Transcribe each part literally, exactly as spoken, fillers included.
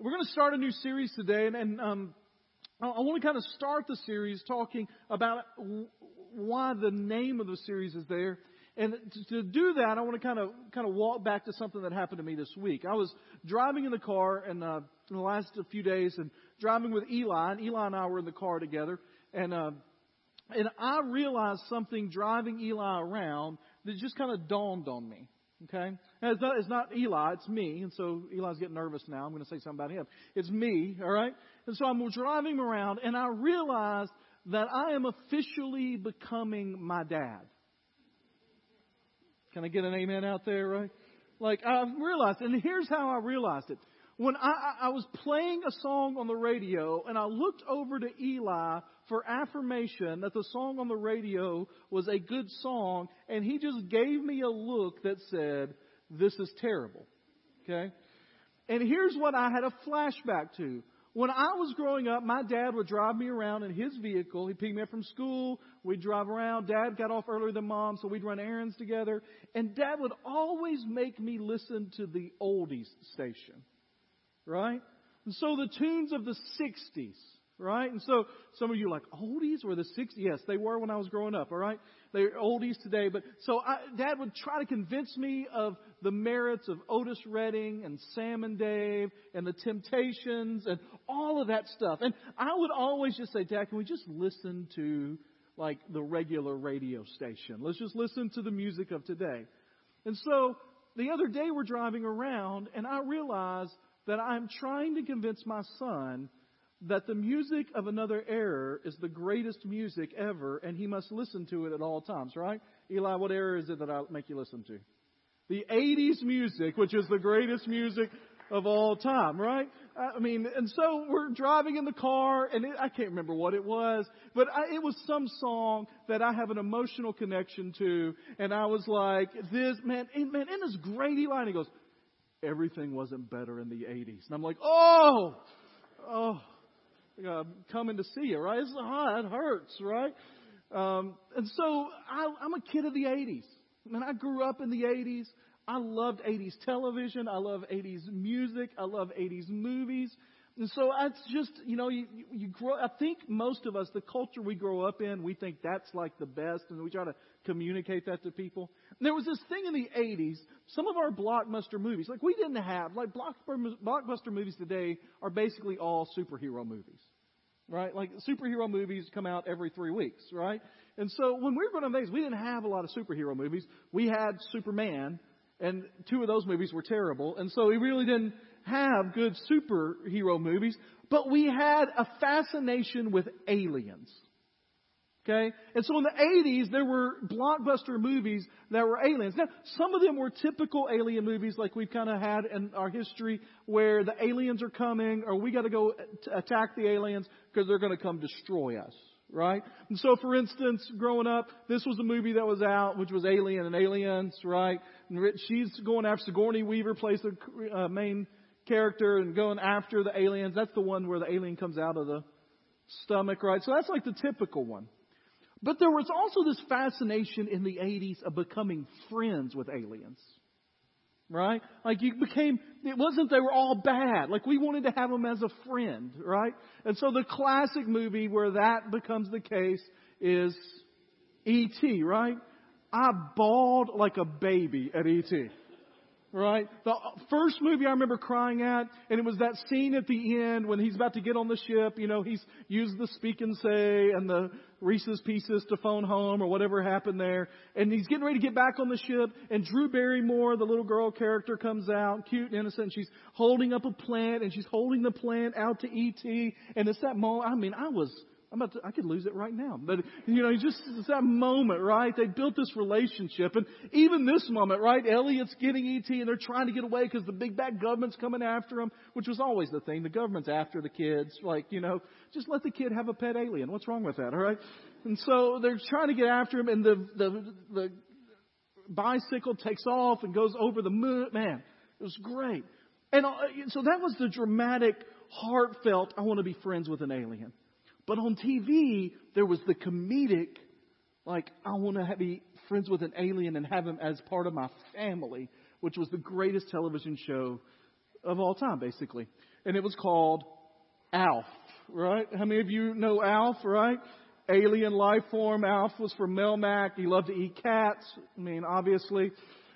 We're going to start a new series today, and, and um, I want to kind of start the series talking about why the name of the series is there. And to, to do that, I want to kind of kind of walk back to something that happened to me this week. I was driving in the car and, uh, in the last few days and driving with Eli, and Eli and I were in the car together, and uh, and I realized something driving Eli around that just kind of dawned on me. Okay, and it's, not, it's not Eli, it's me, and so Eli's getting nervous now. I'm going to say something about him. It's me, all right? And so I'm driving him around, and I realized that I am officially becoming my dad. Can I get an amen out there, right? Like, I've realized, and here's how I realized it. When I, I, I was playing a song on the radio, and I looked over to Eli for affirmation that the song on the radio was a good song, and he just gave me a look that said, "This is terrible." Okay? And here's what I had a flashback to. When I was growing up, my dad would drive me around in his vehicle. He'd pick me up from school. We'd drive around. Dad got off earlier than Mom, so we'd run errands together. And Dad would always make me listen to the oldies station. Right? And so the tunes of the sixties, right? And so some of you are like, oldies were the sixties? Yes, they were when I was growing up, all right? They're oldies today. But so I, Dad would try to convince me of the merits of Otis Redding and Sam and Dave and the Temptations and all of that stuff. And I would always just say, Dad, can we just listen to, like, the regular radio station? Let's just listen to the music of today. And so the other day we're driving around, and I realized that I'm trying to convince my son that the music of another era is the greatest music ever, and he must listen to it at all times, right? Eli, what era is it that I make you listen to? The eighties music, which is the greatest music of all time, right? I mean, and so we're driving in the car, and it, I can't remember what it was, but I, it was some song that I have an emotional connection to, and I was like, this, man, and, man, isn't this great, Eli? And he goes, everything wasn't better in the eighties. And I'm like, oh, oh, I'm coming to see you, right? It's hot. It hurts, right? Um, and so I, I'm a kid of the eighties. I mean, I grew up in the eighties. I loved eighties television. I love eighties music. I love eighties movies. And so it's just, you know, you, you grow. I think most of us, the culture we grow up in, we think that's like the best, and we try to communicate that to people. And there was this thing in the eighties, some of our blockbuster movies, like we didn't have, like blockbuster movies today are basically all superhero movies, right? Like superhero movies come out every three weeks, right? And so when we were going to movies, we didn't have a lot of superhero movies. We had Superman, and two of those movies were terrible, and so we really didn't have good superhero movies, but we had a fascination with aliens. Okay? And so in the eighties, there were blockbuster movies that were aliens. Now, some of them were typical alien movies like we've kind of had in our history where the aliens are coming or we got to go t- attack the aliens because they're going to come destroy us. Right? And so, for instance, growing up, this was a movie that was out, which was Alien and Aliens. Right? And she's going after Sigourney Weaver, plays the uh, main character and going after the aliens. That's the one where the alien comes out of the stomach, right? So that's like the typical one. But there was also this fascination in the eighties of becoming friends with aliens, right? Like you became, it wasn't they were all bad. Like we wanted to have them as a friend, right? And so the classic movie where that becomes the case is E T, right? I bawled like a baby at E T, right? The first movie I remember crying at, and it was that scene at the end when he's about to get on the ship. You know, he's used the speak and say and the Reese's Pieces to phone home or whatever happened there. And he's getting ready to get back on the ship. And Drew Barrymore, the little girl character, comes out, cute and innocent. And she's holding up a plant, and she's holding the plant out to E T. And it's that moment. I mean, I was... I'm about to, I could lose it right now. But, you know, just it's that moment, right? They built this relationship. And even this moment, right? Elliot's getting E T and they're trying to get away because the big bad government's coming after them, which was always the thing. The government's after the kids. Like, you know, just let the kid have a pet alien. What's wrong with that, all right? And so they're trying to get after him, and the the, the bicycle takes off and goes over the moon. Man, it was great. And so that was the dramatic, heartfelt, I want to be friends with an alien. But on T V, there was the comedic, like, I want to be friends with an alien and have him as part of my family, which was the greatest television show of all time, basically. and it was called A L F, right? How many of you know A L F, right? Alien life form. A L F was from Melmac. He loved to eat cats. I mean, obviously,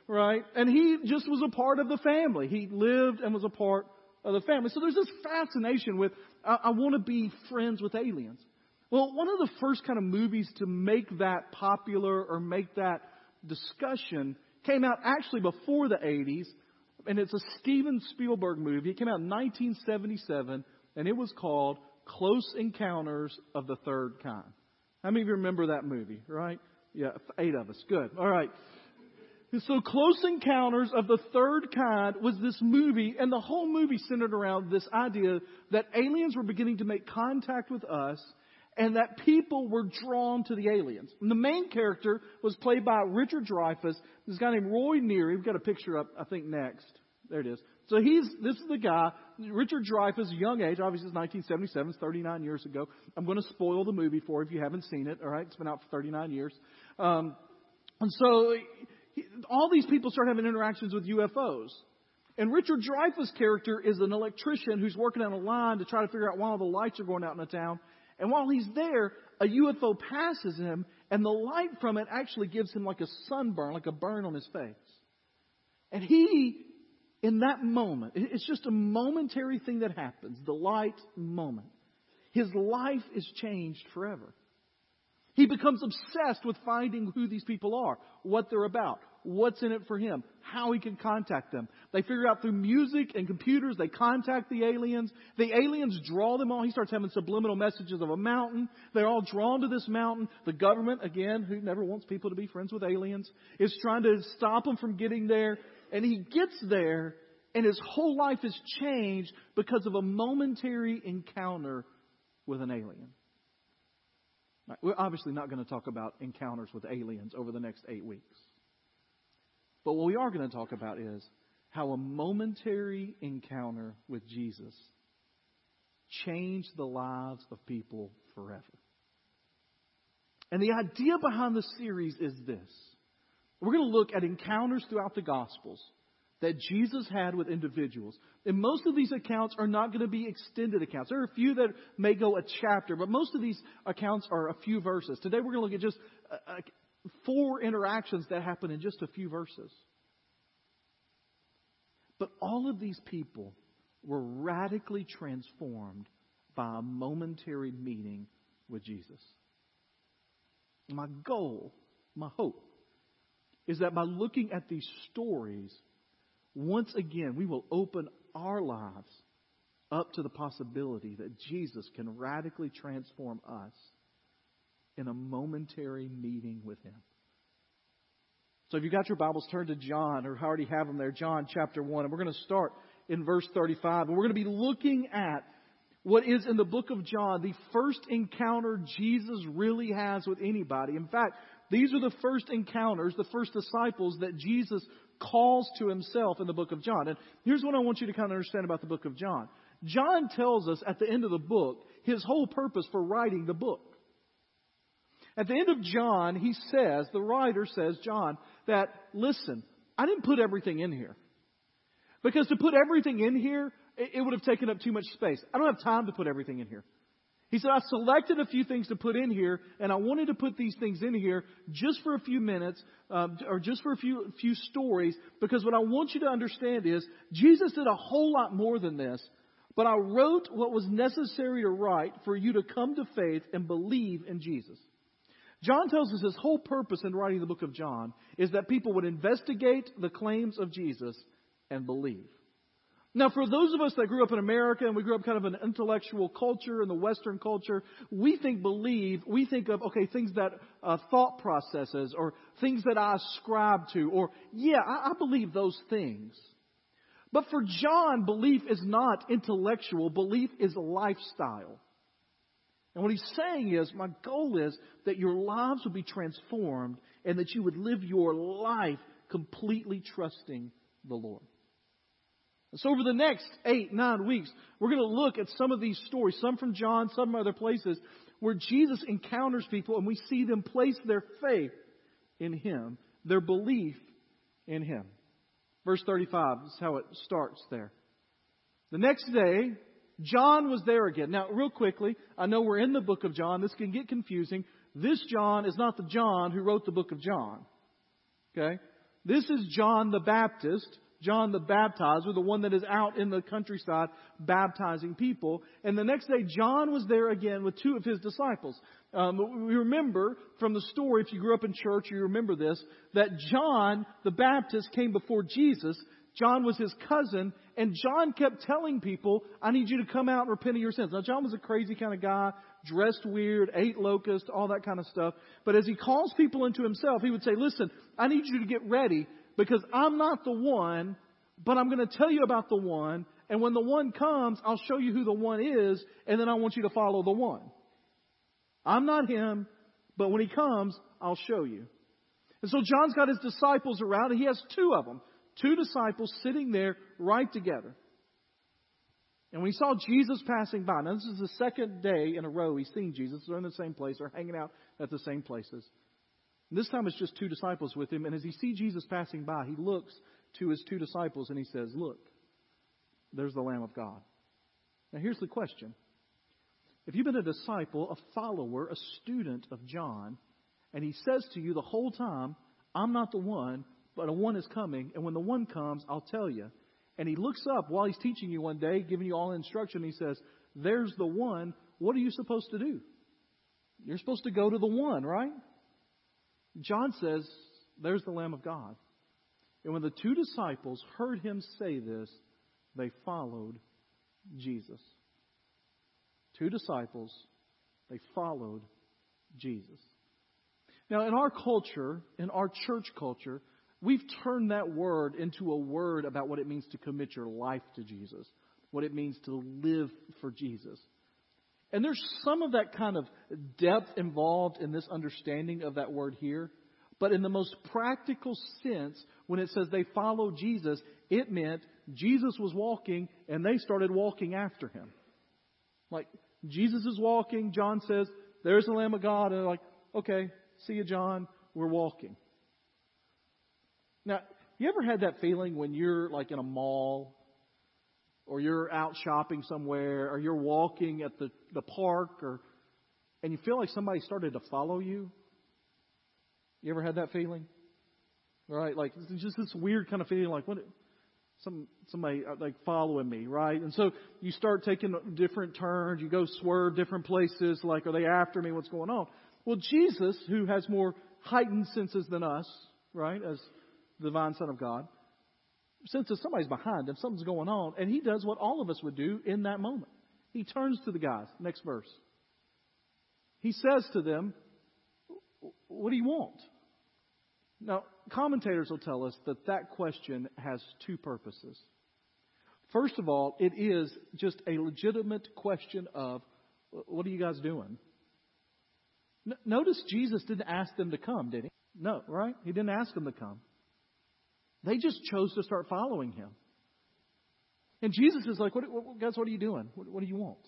right? And he just was a part of the family. He lived and was a part of the family. So there's this fascination with, I, I want to be friends with aliens. Well, one of the first kind of movies to make that popular or make that discussion came out actually before the eighties, and it's a Steven Spielberg movie. It came out in nineteen seventy-seven, and it was called Close Encounters of the Third Kind. How many of you remember that movie, right? Yeah, eight of us. Good. All right. So Close Encounters of the Third Kind was this movie, and the whole movie centered around this idea that aliens were beginning to make contact with us and that people were drawn to the aliens. And the main character was played by Richard Dreyfuss, this guy named Roy Neary. We've got a picture up, I think, next. There it is. So he's, this is the guy, Richard Dreyfuss, young age, obviously it's nineteen seventy-seven, it's thirty-nine years ago. I'm going to spoil the movie for you if you haven't seen it, all right? It's been out for thirty-nine years. Um, and so he, all these people start having interactions with U F Os. And Richard Dreyfuss' character is an electrician who's working on a line to try to figure out why all the lights are going out in the town. And while he's there, a U F O passes him, and the light from it actually gives him like a sunburn, like a burn on his face. And he, in that moment, it's just a momentary thing that happens, the light moment. His life is changed forever. He becomes obsessed with finding who these people are, what they're about, what's in it for him, how he can contact them. They figure out through music and computers, they contact the aliens. The aliens draw them all. He starts having subliminal messages of a mountain. They're all drawn to this mountain. The government, again, who never wants people to be friends with aliens, is trying to stop them from getting there. And he gets there, and his whole life is changed because of a momentary encounter with an alien. We're obviously not going to talk about encounters with aliens over the next eight weeks. But what we are going to talk about is how a momentary encounter with Jesus changed the lives of people forever. And the idea behind the series is this. We're going to look at encounters throughout the Gospels that Jesus had with individuals. And most of these accounts are not going to be extended accounts. There are a few that may go a chapter, but most of these accounts are a few verses. Today we're going to look at just four interactions that happen in just a few verses. But all of these people were radically transformed by a momentary meeting with Jesus. My goal, my hope, is that by looking at these stories, once again, we will open our lives up to the possibility that Jesus can radically transform us in a momentary meeting with him. So if you've got your Bibles, turn to John, or I already have them there, John chapter one. And we're going to start in verse thirty-five. And we're going to be looking at what is in the book of John, the first encounter Jesus really has with anybody. In fact, these are the first encounters, the first disciples that Jesus calls to himself in the book of John. And here's what I want you to kind of understand about the book of John. John tells us at the end of the book his whole purpose for writing the book. At the end of John, he says, the writer says, John, that, listen, I didn't put everything in here. Because to put everything in here, it would have taken up too much space. I don't have time to put everything in here. He said, I selected a few things to put in here, and I wanted to put these things in here just for a few minutes, uh, or just for a few, few stories, because what I want you to understand is Jesus did a whole lot more than this, but I wrote what was necessary to write for you to come to faith and believe in Jesus. John tells us his whole purpose in writing the book of John is that people would investigate the claims of Jesus and believe. Now, for those of us that grew up in America and we grew up kind of an intellectual culture in the Western culture, we think believe, we think of, okay, things that uh, thought processes or things that I ascribe to, or, yeah, I, I believe those things. But for John, belief is not intellectual. Belief is lifestyle. And what he's saying is, my goal is that your lives will be transformed and that you would live your life completely trusting the Lord. So over the next eight, nine weeks, we're going to look at some of these stories, some from John, some from other places, where Jesus encounters people and we see them place their faith in him, their belief in him. Verse thirty-five is how it starts there. The next day, John was there again. Now, real quickly, I know we're in the book of John. This can get confusing. This John is not the John who wrote the book of John. Okay? This is John the Baptist, John the baptizer, the one that is out in the countryside baptizing people. And the next day, John was there again with two of his disciples. Um, we remember from the story, if you grew up in church, you remember this, that John the Baptist came before Jesus. John was his cousin, and John kept telling people, I need you to come out and repent of your sins. Now, John was a crazy kind of guy, dressed weird, ate locusts, all that kind of stuff. But as he calls people into himself, he would say, listen, I need you to get ready because I'm not the one, but I'm going to tell you about the one. And when the one comes, I'll show you who the one is, and then I want you to follow the one. I'm not him, but when he comes, I'll show you. And so John's got his disciples around, and he has two of them. Two disciples sitting there right together. And we saw Jesus passing by. Now, this is the second day in a row he's seen Jesus. They're in the same place. They're hanging out at the same places. And this time it's just two disciples with him. And as he sees Jesus passing by, he looks to his two disciples and he says, look, there's the Lamb of God. Now, here's the question. If you've been a disciple, a follower, a student of John, and he says to you the whole time, I'm not the one, but a one is coming, and when the one comes, I'll tell you. And he looks up while he's teaching you one day, giving you all instruction. And he says, there's the one. What are you supposed to do? You're supposed to go to the one, right? John says, there's the Lamb of God. And when the two disciples heard him say this, they followed Jesus. Two disciples, they followed Jesus. Now, in our culture, in our church culture, we've turned that word into a word about what it means to commit your life to Jesus, what it means to live for Jesus. And there's some of that kind of depth involved in this understanding of that word here. But in the most practical sense, when it says they follow Jesus, it meant Jesus was walking and they started walking after him. Like, Jesus is walking. John says, there's the Lamb of God. And they're like, okay, see you, John. We're walking. Now, you ever had that feeling when you're like in a mall or you're out shopping somewhere or you're walking at the, the park or and you feel like somebody started to follow you? You ever had that feeling? Right? Like it's just this weird kind of feeling like what some somebody like following me, right? And so you start taking different turns. You go swerve different places. Like, are they after me? What's going on? Well, Jesus, who has more heightened senses than us, right, as the divine Son of God, senses somebody's behind him, something's going on, and he does what all of us would do in that moment. He turns to the guys. Next verse. He says to them, what do you want? Now, commentators will tell us that that question has two purposes. First of all, it is just a legitimate question of, what are you guys doing? N- notice Jesus didn't ask them to come, did he? No, right? He didn't ask them to come. They just chose to start following him. And Jesus is like, what, what, guys, what are you doing? What, what do you want?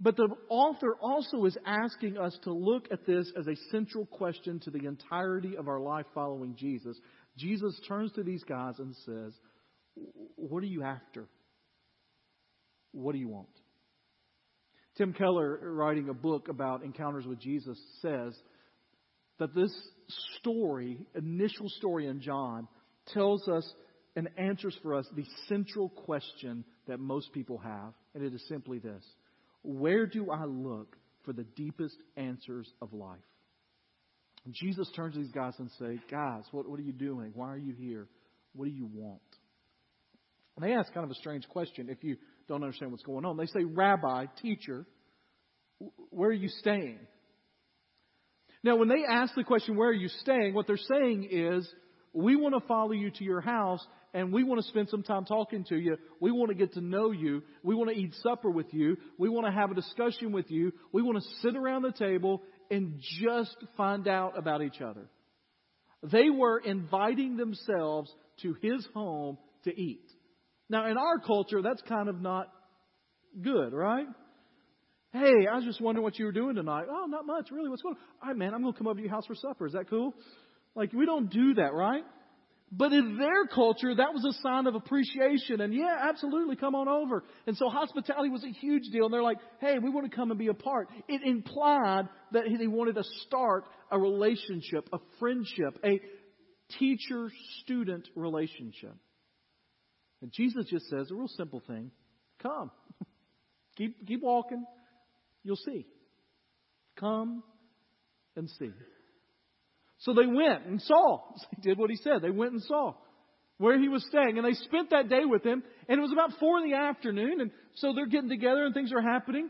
But the author also is asking us to look at this as a central question to the entirety of our life following Jesus. Jesus turns to these guys and says, what are you after? What do you want? Tim Keller, writing a book about encounters with Jesus, says that this story, initial story in John, tells us and answers for us the central question that most people have. And it is simply this. Where do I look for the deepest answers of life? And Jesus turns to these guys and says, guys, what, what are you doing? Why are you here? What do you want? And they ask kind of a strange question if you don't understand what's going on. They say, Rabbi, teacher, where are you staying? Now, when they ask the question, where are you staying? What they're saying is, we want to follow you to your house and we want to spend some time talking to you. We want to get to know you. We want to eat supper with you. We want to have a discussion with you. We want to sit around the table and just find out about each other. They were inviting themselves to his home to eat. Now, in our culture, that's kind of not good, right? Hey, I was just wondering what you were doing tonight. Oh, not much, really. What's going on? All right, man, I'm going to come over to your house for supper. Is that cool? Like, we don't do that, right? But in their culture, that was a sign of appreciation. And yeah, absolutely, come on over. And so hospitality was a huge deal. And they're like, hey, we want to come and be a part. It implied that they wanted to start a relationship, a friendship, a teacher-student relationship. And Jesus just says a real simple thing. Come. keep, keep walking. You'll see. Come and see. So they went and saw. They did what he said. They went and saw where he was staying. And they spent that day with him. And it was about four in the afternoon. And so they're getting together and things are happening.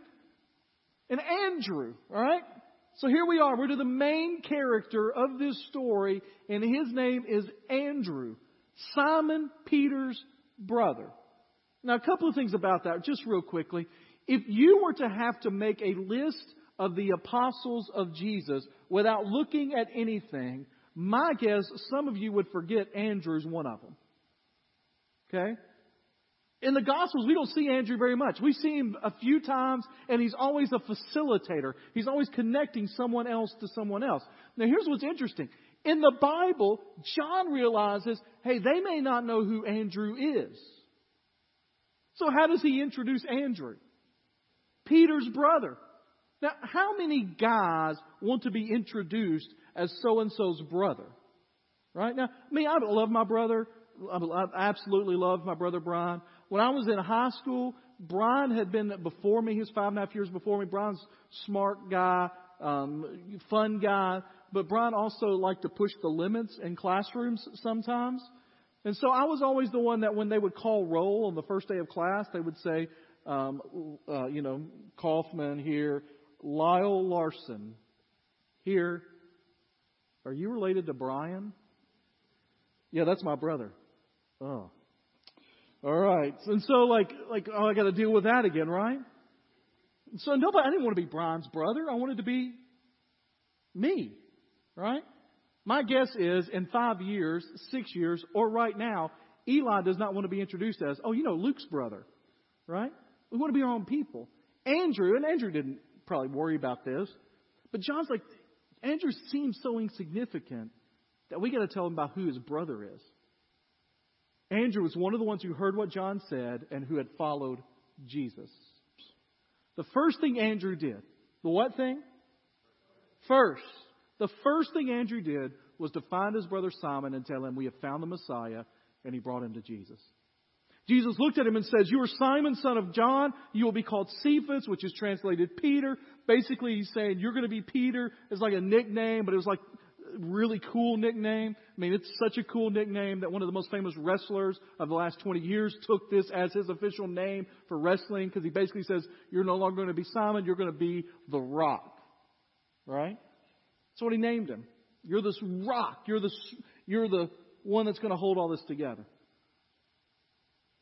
And Andrew, all right? So here we are. We're to the main character of this story. And his name is Andrew, Simon Peter's brother. Now, a couple of things about that, just real quickly. If you were to have to make a list of the apostles of Jesus without looking at anything, my guess, some of you would forget Andrew's one of them. Okay? In the Gospels, we don't see Andrew very much. We see him a few times, and he's always a facilitator. He's always connecting someone else to someone else. Now, here's what's interesting. In the Bible, John realizes, hey, they may not know who Andrew is. So how does he introduce Andrew? Peter's brother. Now, how many guys want to be introduced as so-and-so's brother? Right? Now, I mean, I love my brother. I absolutely love my brother Brian. When I was in high school, Brian had been before me. He was five and a half years before me. Brian's a smart guy, um, fun guy. But Brian also liked to push the limits in classrooms sometimes. And so I was always the one that when they would call roll on the first day of class, they would say, um, uh, you know, Kaufman here. Lyle Larson, here, are you related to Brian? Yeah, that's my brother. Oh. All right. And so, like, like oh, I got to deal with that again, right? And so nobody, I didn't want to be Brian's brother. I wanted to be me, right? My guess is in five years, six years, or right now, Eli does not want to be introduced as, oh, you know, Luke's brother, right? We want to be our own people. Andrew, and Andrew didn't probably worry about this. But John's like, Andrew seems so insignificant that we got to tell him about who his brother is. Andrew was one of the ones who heard what John said and who had followed Jesus. The first thing Andrew did, the what thing? First. The first thing Andrew did was to find his brother Simon and tell him, we have found the Messiah, and he brought him to Jesus. Jesus looked at him and says, you are Simon, son of John. You will be called Cephas, which is translated Peter. Basically, he's saying, you're going to be Peter. It's like a nickname, but it was like a really cool nickname. I mean, it's such a cool nickname that one of the most famous wrestlers of the last twenty years took this as his official name for wrestling because he basically says, you're no longer going to be Simon. You're going to be the Rock. Right? That's what he named him. You're this rock. You're, this, you're the one that's going to hold all this together.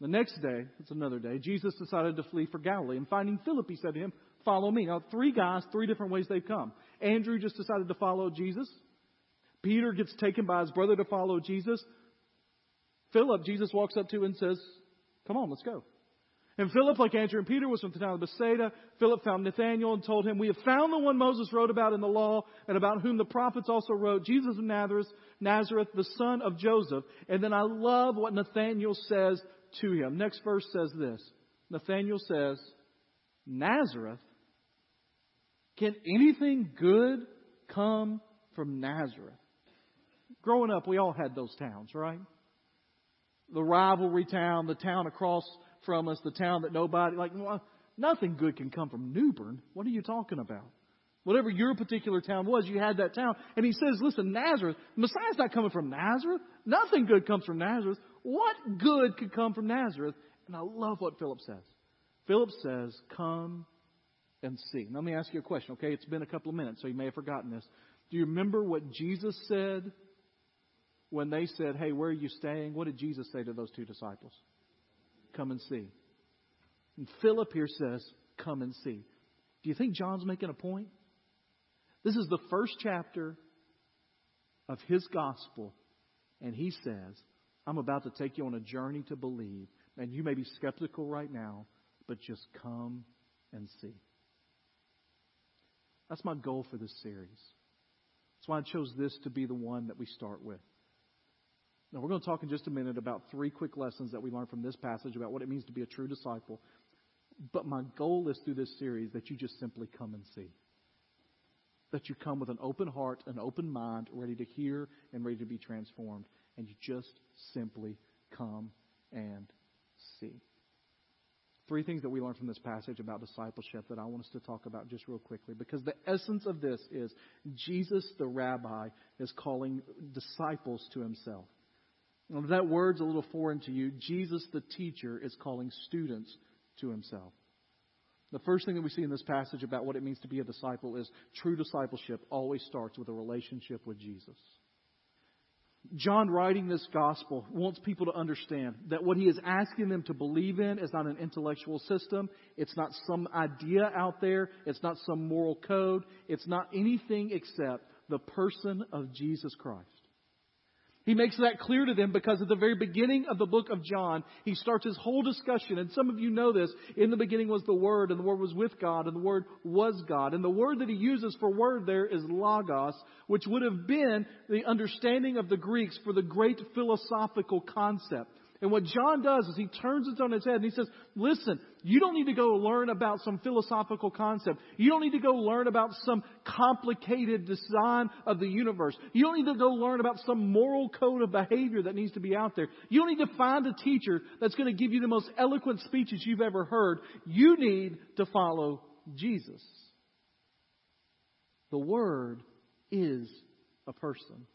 The next day, it's another day, Jesus decided to flee for Galilee. And finding Philip, he said to him, follow me. Now, three guys, three different ways they've come. Andrew just decided to follow Jesus. Peter gets taken by his brother to follow Jesus. Philip, Jesus walks up to and says, come on, let's go. And Philip, like Andrew and Peter, was from the town of Bethsaida. Philip found Nathanael and told him, we have found the one Moses wrote about in the law and about whom the prophets also wrote, Jesus of Nazareth, Nazareth, the son of Joseph. And then I love what Nathanael says to him. Next verse says this. Nathanael says, Nazareth? Can anything good come from Nazareth? Growing up, we all had those towns, right? The rivalry town, the town across from us, the town that nobody, like, well, nothing good can come from New Bern. What are you talking about? Whatever your particular town was, you had that town. And he says, listen, Nazareth, Messiah's not coming from Nazareth. Nothing good comes from Nazareth. What good could come from Nazareth? And I love what Philip says. Philip says, come and see. Now, let me ask you a question, okay? It's been a couple of minutes, so you may have forgotten this. Do you remember what Jesus said when they said, hey, where are you staying? What did Jesus say to those two disciples? Come and see. And Philip here says, come and see. Do you think John's making a point? This is the first chapter of his gospel, and he says, I'm about to take you on a journey to believe, and you may be skeptical right now, but just come and see. That's my goal for this series. That's why I chose this to be the one that we start with. Now, we're going to talk in just a minute about three quick lessons that we learned from this passage about what it means to be a true disciple. But my goal is through this series that you just simply come and see. That you come with an open heart, an open mind, ready to hear and ready to be transformed. And you just simply come and see. Three things that we learned from this passage about discipleship that I want us to talk about just real quickly. Because the essence of this is Jesus the rabbi is calling disciples to himself. Now, if that word's a little foreign to you, Jesus the teacher is calling students to himself. The first thing that we see in this passage about what it means to be a disciple is true discipleship always starts with a relationship with Jesus. John, writing this gospel, wants people to understand that what he is asking them to believe in is not an intellectual system. It's not some idea out there. It's not some moral code. It's not anything except the person of Jesus Christ. He makes that clear to them because at the very beginning of the book of John, he starts his whole discussion. And some of you know this. In the beginning was the Word, and the Word was with God, and the Word was God. And the word that he uses for word there is logos, which would have been the understanding of the Greeks for the great philosophical concept. And what John does is he turns it on its head and he says, listen, you don't need to go learn about some philosophical concept. You don't need to go learn about some complicated design of the universe. You don't need to go learn about some moral code of behavior that needs to be out there. You don't need to find a teacher that's going to give you the most eloquent speeches you've ever heard. You need to follow Jesus. The Word is a person.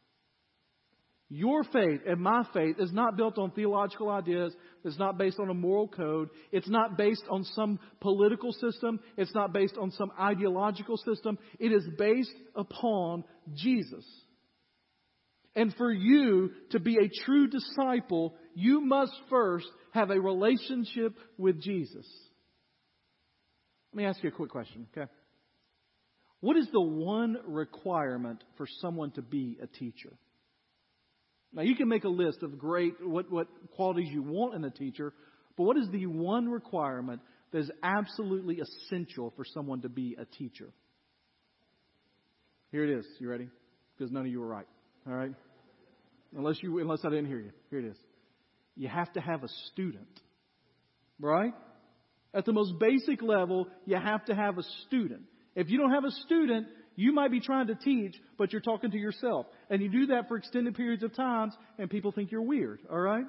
Your faith and my faith is not built on theological ideas. It's not based on a moral code. It's not based on some political system. It's not based on some ideological system. It is based upon Jesus. And for you to be a true disciple, you must first have a relationship with Jesus. Let me ask you a quick question, okay? What is the one requirement for someone to be a teacher? Now, you can make a list of great what, what qualities you want in a teacher, but what is the one requirement that is absolutely essential for someone to be a teacher? Here it is. You ready? Because none of you were right. All right? Unless you, unless I didn't hear you. Here it is. You have to have a student. Right? At the most basic level, you have to have a student. If you don't have a student, you might be trying to teach, but you're talking to yourself. And you do that for extended periods of time, and people think you're weird, all right?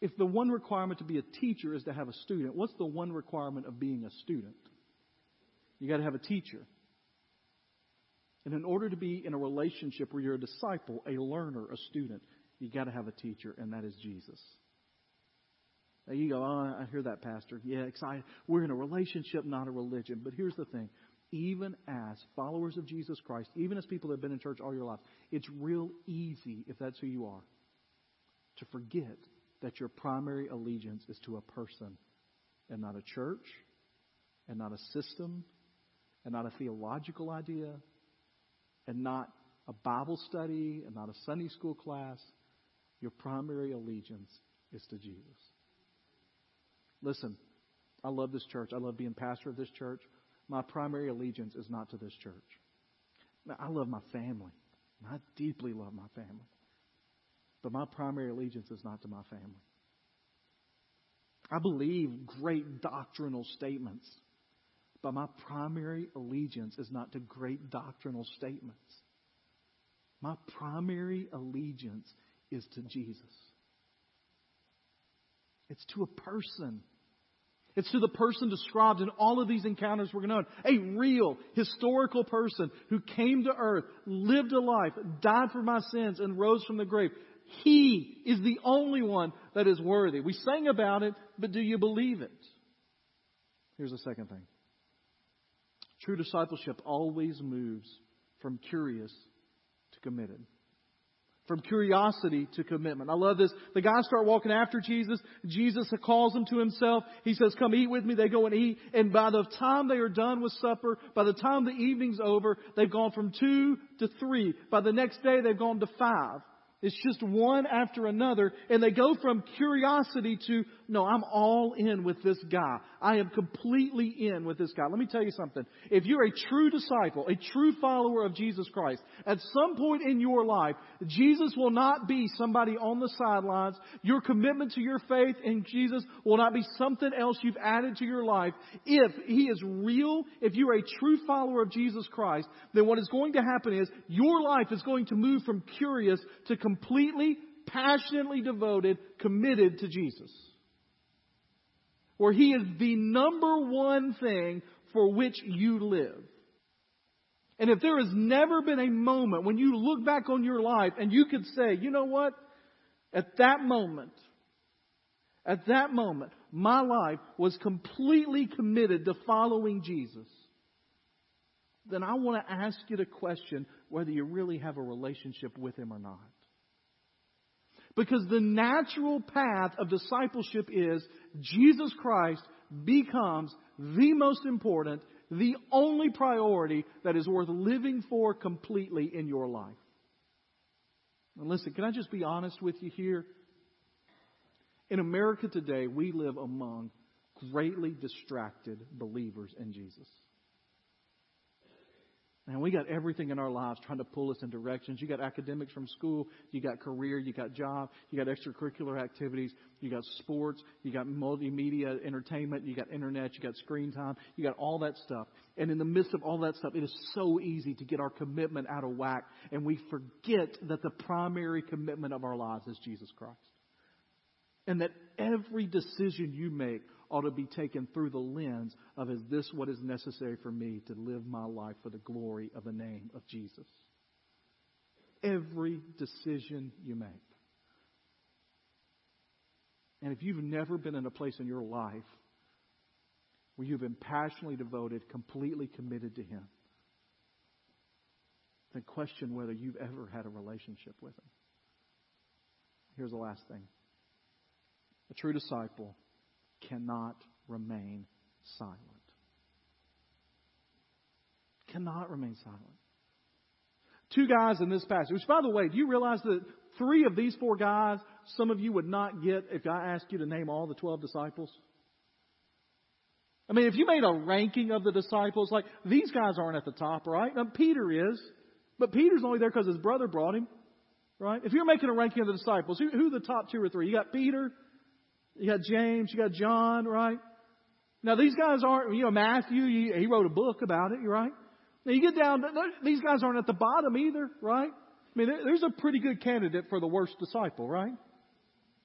If the one requirement to be a teacher is to have a student, what's the one requirement of being a student? You got to have a teacher. And in order to be in a relationship where you're a disciple, a learner, a student, you got to have a teacher, and that is Jesus. Now you go, oh, I hear that, Pastor. Yeah, excited. We're in a relationship, not a religion. But here's the thing. Even as followers of Jesus Christ, even as people that have been in church all your life, it's real easy, if that's who you are, to forget that your primary allegiance is to a person and not a church and not a system and not a theological idea and not a Bible study and not a Sunday school class. Your primary allegiance is to Jesus. Listen, I love this church. I love being pastor of this church. My primary allegiance is not to this church. Now, I love my family. I deeply love my family. But my primary allegiance is not to my family. I believe great doctrinal statements. But my primary allegiance is not to great doctrinal statements. My primary allegiance is to Jesus. It's to a person. It's to the person described in all of these encounters we're going to own. A real, historical person who came to earth, lived a life, died for my sins, and rose from the grave. He is the only one that is worthy. We sang about it, but do you believe it? Here's the second thing. True discipleship always moves from curious to committed. From curiosity to commitment. I love this. The guys start walking after Jesus. Jesus calls them to himself. He says, come eat with me. They go and eat. And by the time they are done with supper, by the time the evening's over, they've gone from two to three. By the next day, they've gone to five. It's just one after another. And they go from curiosity to, no, I'm all in with this guy. I am completely in with this guy. Let me tell you something. If you're a true disciple, a true follower of Jesus Christ, at some point in your life, Jesus will not be somebody on the sidelines. Your commitment to your faith in Jesus will not be something else you've added to your life. If He is real, if you're a true follower of Jesus Christ, then what is going to happen is your life is going to move from curious to completely. Completely, passionately devoted, committed to Jesus. Where He is the number one thing for which you live. And if there has never been a moment when you look back on your life and you could say, you know what? At that moment, at that moment, my life was completely committed to following Jesus. Then I want to ask you the question whether you really have a relationship with Him or not. Because the natural path of discipleship is Jesus Christ becomes the most important, the only priority that is worth living for completely in your life. And listen, can I just be honest with you here? In America today, we live among greatly distracted believers in Jesus. And we got everything in our lives trying to pull us in directions. You got academics from school. You got career. You got job. You got extracurricular activities. You got sports. You got multimedia entertainment. You got internet. You got screen time. You got all that stuff. And in the midst of all that stuff, it is so easy to get our commitment out of whack. And we forget that the primary commitment of our lives is Jesus Christ. And that every decision you make ought to be taken through the lens of, is this what is necessary for me to live my life for the glory of the name of Jesus? Every decision you make. And if you've never been in a place in your life where you've been passionately devoted, completely committed to Him, then question whether you've ever had a relationship with Him. Here's the last thing. A true disciple cannot remain silent. Cannot remain silent. Two guys in this passage, which, by the way, do you realize that three of these four guys, some of you would not get if I asked you to name all the twelve disciples? I mean, if you made a ranking of the disciples, like, these guys aren't at the top, right? Now, Peter is, but Peter's only there because his brother brought him, right? If you're making a ranking of the disciples, who, who are the top two or three? You got Peter. You got James, you got John, right? Now, these guys aren't, you know, Matthew, he, he wrote a book about it, right? Now, you get down, these guys aren't at the bottom either, right? I mean, there's a pretty good candidate for the worst disciple, right?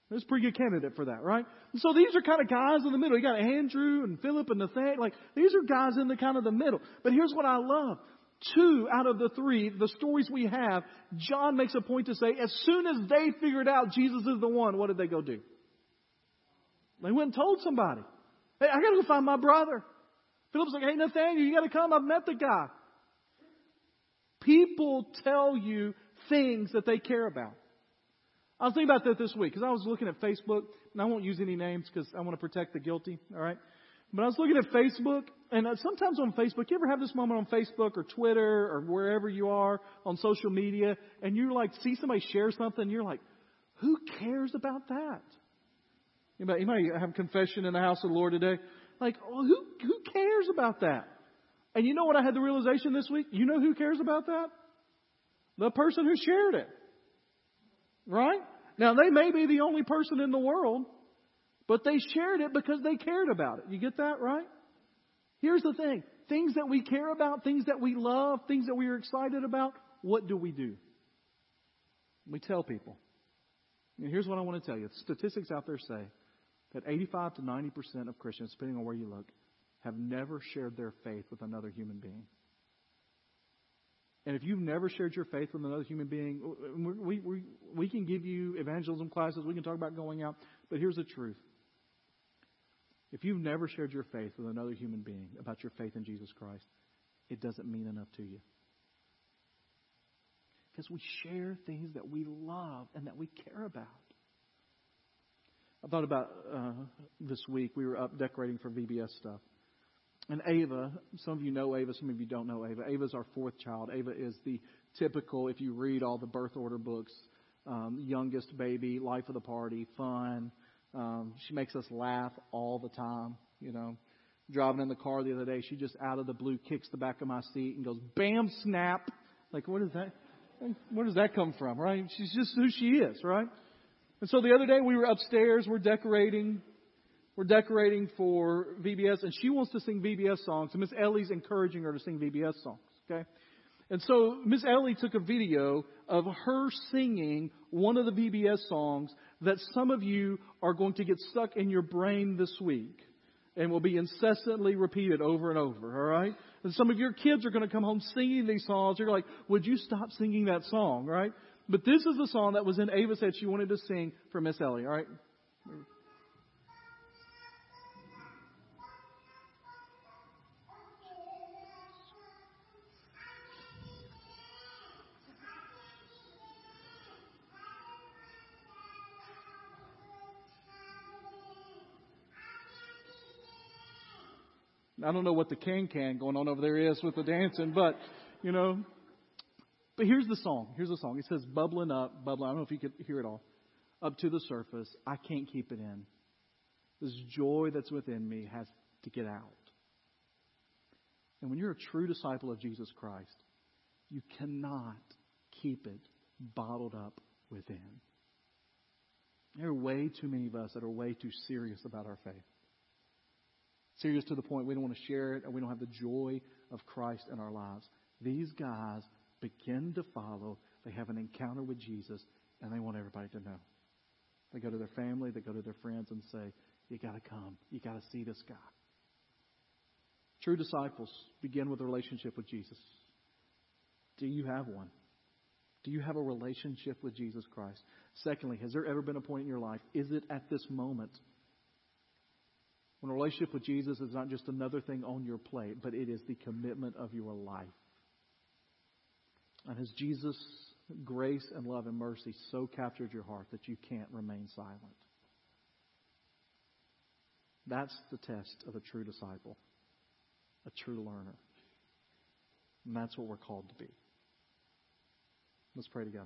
There's a pretty good candidate for that, right? And so these are kind of guys in the middle. You got Andrew and Philip and Nathanael. Like, these are guys in the kind of the middle. But here's what I love. Two out of the three, the stories we have, John makes a point to say, as soon as they figured out Jesus is the one, what did they go do? They went and told somebody. Hey, I got to go find my brother. Philip's like, hey, Nathanael, you got to come. I've met the guy. People tell you things that they care about. I was thinking about that this week because I was looking at Facebook, and I won't use any names because I want to protect the guilty, all right? But I was looking at Facebook, and sometimes on Facebook, you ever have this moment on Facebook or Twitter or wherever you are on social media, and you like see somebody share something, and you're like, who cares about that? Anybody, anybody have confession in the house of the Lord today? Like, oh, who who cares about that? And you know what I had the realization this week? You know who cares about that? The person who shared it. Right? Now, they may be the only person in the world, but they shared it because they cared about it. You get that, right? Here's the thing. Things that we care about, things that we love, things that we are excited about, what do we do? We tell people. And here's what I want to tell you. Statistics out there say that eighty-five to ninety percent of Christians, depending on where you look, have never shared their faith with another human being. And if you've never shared your faith with another human being, we, we, we can give you evangelism classes. We can talk about going out. But here's the truth. If you've never shared your faith with another human being about your faith in Jesus Christ, it doesn't mean enough to you. Because we share things that we love and that we care about. I thought about uh, this week, we were up decorating for V B S stuff. And Ava, some of you know Ava, some of you don't know Ava. Ava's our fourth child. Ava is the typical, if you read all the birth order books, um, youngest baby, life of the party, fun. Um, she makes us laugh all the time, you know. Driving in the car the other day, she just out of the blue kicks the back of my seat and goes, bam, snap. Like, what is that? Where does that come from, right? She's just who she is, right? And so the other day we were upstairs, we're decorating, we're decorating for V B S, and she wants to sing V B S songs, and Miss Ellie's encouraging her to sing V B S songs, okay? And so Miss Ellie took a video of her singing one of the V B S songs that some of you are going to get stuck in your brain this week. And will be incessantly repeated over and over, all right? And some of your kids are going to come home singing these songs. You're like, would you stop singing that song, right? But this is the song that was in Ava's head she wanted to sing for Miss Ellie, all right? I don't know what the can-can going on over there is with the dancing, but, you know. But here's the song. Here's the song. It says, bubbling up, bubbling. I don't know if you could hear it all. Up to the surface. I can't keep it in. This joy that's within me has to get out. And when you're a true disciple of Jesus Christ, you cannot keep it bottled up within. There are way too many of us that are way too serious about our faith. Serious to the point we don't want to share it, and we don't have the joy of Christ in our lives. These guys begin to follow. They have an encounter with Jesus, and they want everybody to know. They go to their family, they go to their friends, and say, "You got to come. You got to see this guy." True disciples begin with a relationship with Jesus. Do you have one? Do you have a relationship with Jesus Christ? Secondly, has there ever been a point in your life? Is it at this moment? When a relationship with Jesus is not just another thing on your plate, but it is the commitment of your life. And has Jesus' grace and love and mercy so captured your heart that you can't remain silent? That's the test of a true disciple, a true learner. And that's what we're called to be. Let's pray together.